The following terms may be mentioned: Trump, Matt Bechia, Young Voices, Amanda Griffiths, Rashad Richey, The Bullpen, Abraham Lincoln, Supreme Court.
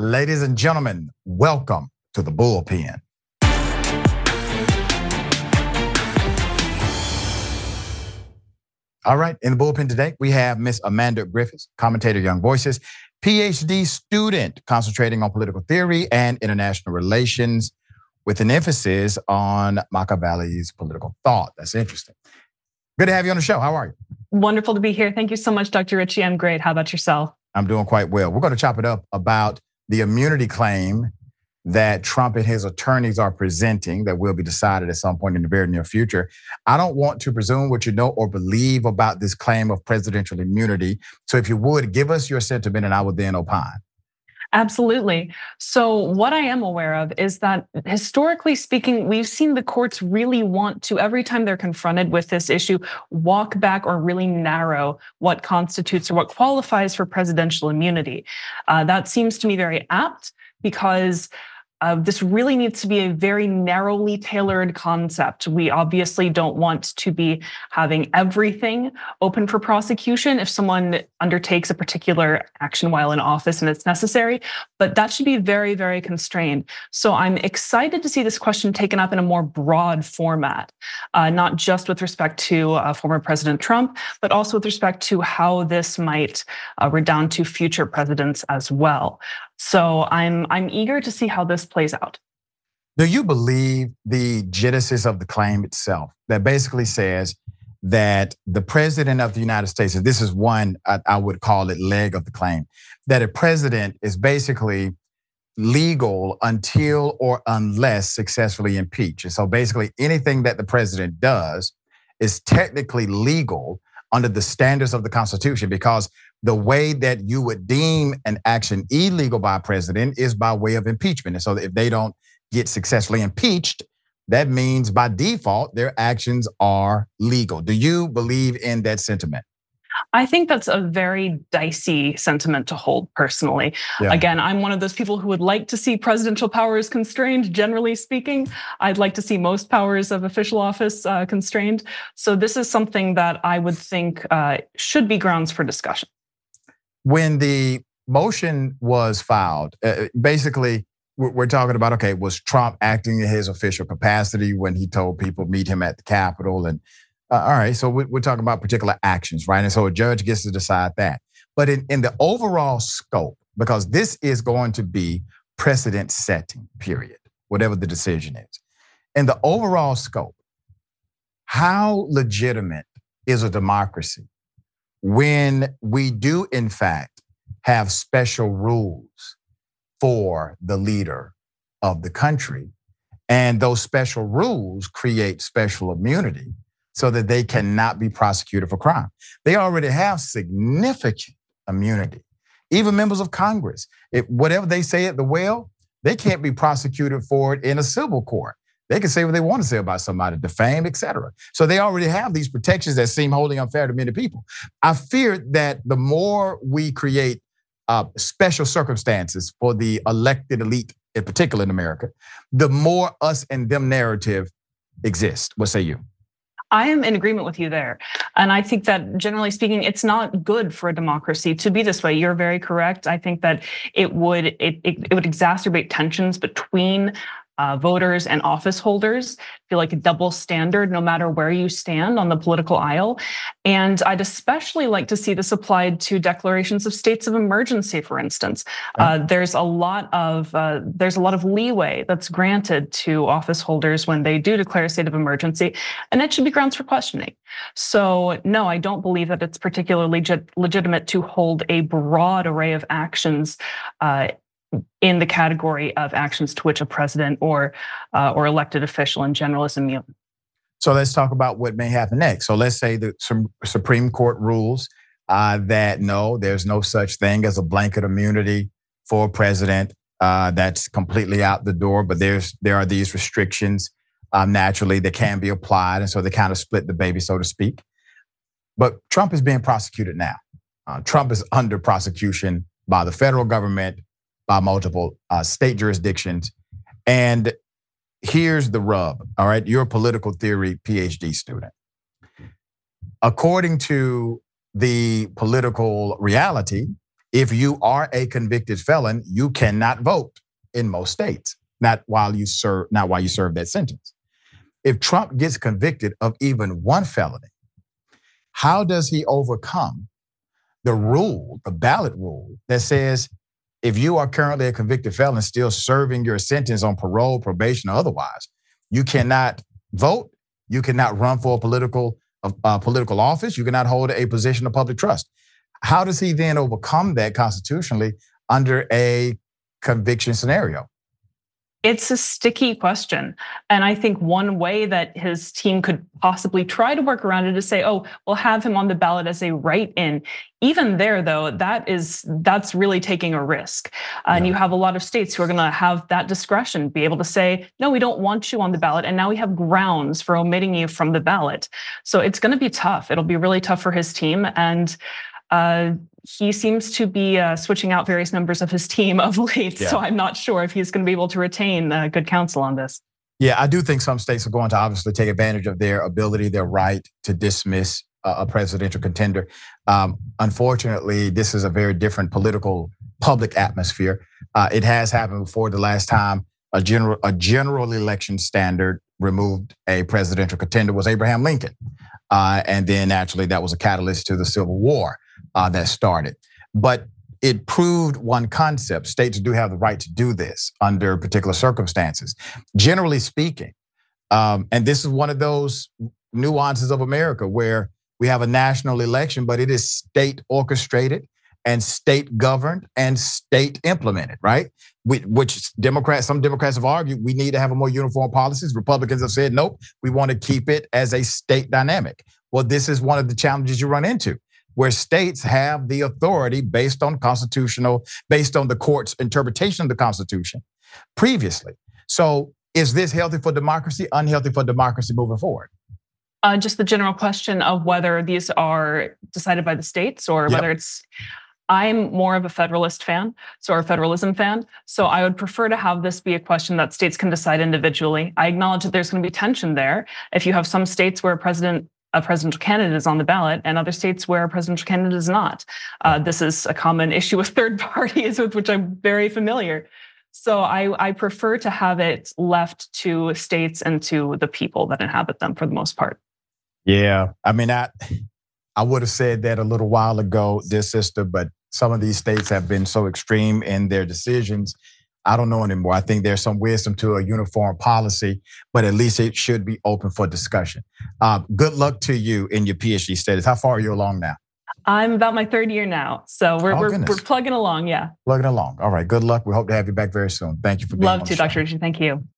Ladies and gentlemen, welcome to the bullpen. All right, in the bullpen today, we have Miss Amanda Griffiths, commentator, Young Voices, PhD student, concentrating on political theory and international relations with an emphasis on Machiavelli's political thought. That's interesting. Good to have you on the show. How are you? Wonderful to be here. Thank you so much, Dr. Richey. I'm great. How about yourself? I'm doing quite well. We're going to chop it up about the immunity claim that Trump and his attorneys are presenting that will be decided at some point in the very near future. I don't want to presume what you know or believe about this claim of presidential immunity. So if you would, give us your sentiment and I will then opine. Absolutely. So what I am aware of is that historically speaking, we've seen the courts really want to, every time they're confronted with this issue, walk back or really narrow what constitutes or what qualifies for presidential immunity. That seems to me very apt because this really needs to be a very narrowly tailored concept. We obviously don't want to be having everything open for prosecution if someone undertakes a particular action while in office and it's necessary, but that should be very, very constrained. So I'm excited to see this question taken up in a more broad format, not just with respect to former President Trump, but also with respect to how this might redound to future presidents as well. So I'm eager to see how this plays out. Do you believe the genesis of the claim itself that basically says that the president of the United States, and this is one I would call it leg of the claim, that a president is basically legal until or unless successfully impeached. And so basically anything that the president does is technically legal under the standards of the Constitution, because the way that you would deem an action illegal by a president is by way of impeachment. And so if they don't get successfully impeached, that means by default, their actions are legal. Do you believe in that sentiment? I think that's a very dicey sentiment to hold personally. Yeah. Again, I'm one of those people who would like to see presidential powers constrained, generally speaking. I'd like to see most powers of official office constrained. So this is something that I would think should be grounds for discussion. When the motion was filed, basically we're talking about, okay, was Trump acting in his official capacity when he told people meet him at the Capitol? And all right, so we're talking about particular actions, right? And so a judge gets to decide that. But in the overall scope, because this is going to be precedent setting, period, whatever the decision is. In the overall scope, how legitimate is a democracy when we do, in fact, have special rules for the leader of the country, and those special rules create special immunity so that they cannot be prosecuted for crime? They already have significant immunity. Even members of Congress, whatever they say at the well, they can't be prosecuted for it in a civil court. They can say what they want to say about somebody, defame, etc. So they already have these protections that seem wholly unfair to many people. I fear that the more we create special circumstances for the elected elite, in particular in America, the more us and them narrative exists. What say you? I am in agreement with you there. And I think that generally speaking, it's not good for a democracy to be this way. You're very correct. I think that it would exacerbate tensions between voters and office holders. Feel like a double standard no matter where you stand on the political aisle. And I'd especially like to see this applied to declarations of states of emergency, for instance. There's a lot of leeway that's granted to office holders when they do declare a state of emergency, and that should be grounds for questioning. So no, I don't believe that it's particularly legitimate to hold a broad array of actions in the category of actions to which a president or elected official in general is immune. So let's talk about what may happen next. So let's say that some Supreme Court rules that no, there's no such thing as a blanket immunity for a president. That's completely out the door, but there are these restrictions naturally that can be applied. And so they kind of split the baby, so to speak. But Trump is being prosecuted now. Trump is under prosecution by the federal government, by multiple state jurisdictions. And here's the rub, all right? You're a political theory PhD student. According to the political reality, if you are a convicted felon, you cannot vote in most states, not while you serve that sentence. If Trump gets convicted of even one felony, how does he overcome the rule, the ballot rule that says if you are currently a convicted felon still serving your sentence on parole, probation, or otherwise, you cannot vote, you cannot run for a political office, you cannot hold a position of public trust. How does he then overcome that constitutionally under a conviction scenario? It's a sticky question. And I think one way that his team could possibly try to work around it is say, oh, we'll have him on the ballot as a write-in. Even there, though, that's really taking a risk. Yeah. And you have a lot of states who are going to have that discretion, be able to say, no, we don't want you on the ballot. And now we have grounds for omitting you from the ballot. So it's going to be tough. It'll be really tough for his team. And he seems to be switching out various members of his team of late, yeah. So I'm not sure if he's going to be able to retain good counsel on this. Yeah, I do think some states are going to obviously take advantage of their ability, their right to dismiss a presidential contender. Unfortunately, this is a very different political public atmosphere. It has happened before. The last time a general election standard removed a presidential contender was Abraham Lincoln. And then naturally that was a catalyst to the Civil War. That started. But it proved one concept. States do have the right to do this under particular circumstances. Generally speaking, and this is one of those nuances of America where we have a national election, but it is state orchestrated and state governed and state implemented, right? Which some Democrats have argued we need to have a more uniform policies. Republicans have said, nope, we want to keep it as a state dynamic. Well, this is one of the challenges you run into, where states have the authority based on the court's interpretation of the Constitution previously. So is this healthy for democracy, unhealthy for democracy moving forward? Just the general question of whether these are decided by the states or whether it's, I'm more of a federalist fan, or a federalism fan. So I would prefer to have this be a question that states can decide individually. I acknowledge that there's going to be tension there. If you have some states where a presidential candidate is on the ballot and other states where a presidential candidate is not. This is a common issue with third parties with which I'm very familiar. So I prefer to have it left to states and to the people that inhabit them for the most part. Yeah, I mean, I would have said that a little while ago, dear sister, but some of these states have been so extreme in their decisions. I don't know anymore. I think there's some wisdom to a uniform policy, but at least it should be open for discussion. Good luck to you in your PhD studies. How far are you along now? I'm about my third year now. So we're plugging along, yeah. Plugging along. All right, good luck. We hope to have you back very soon. Thank you for being on the show. Love to, Dr. Richey, thank you.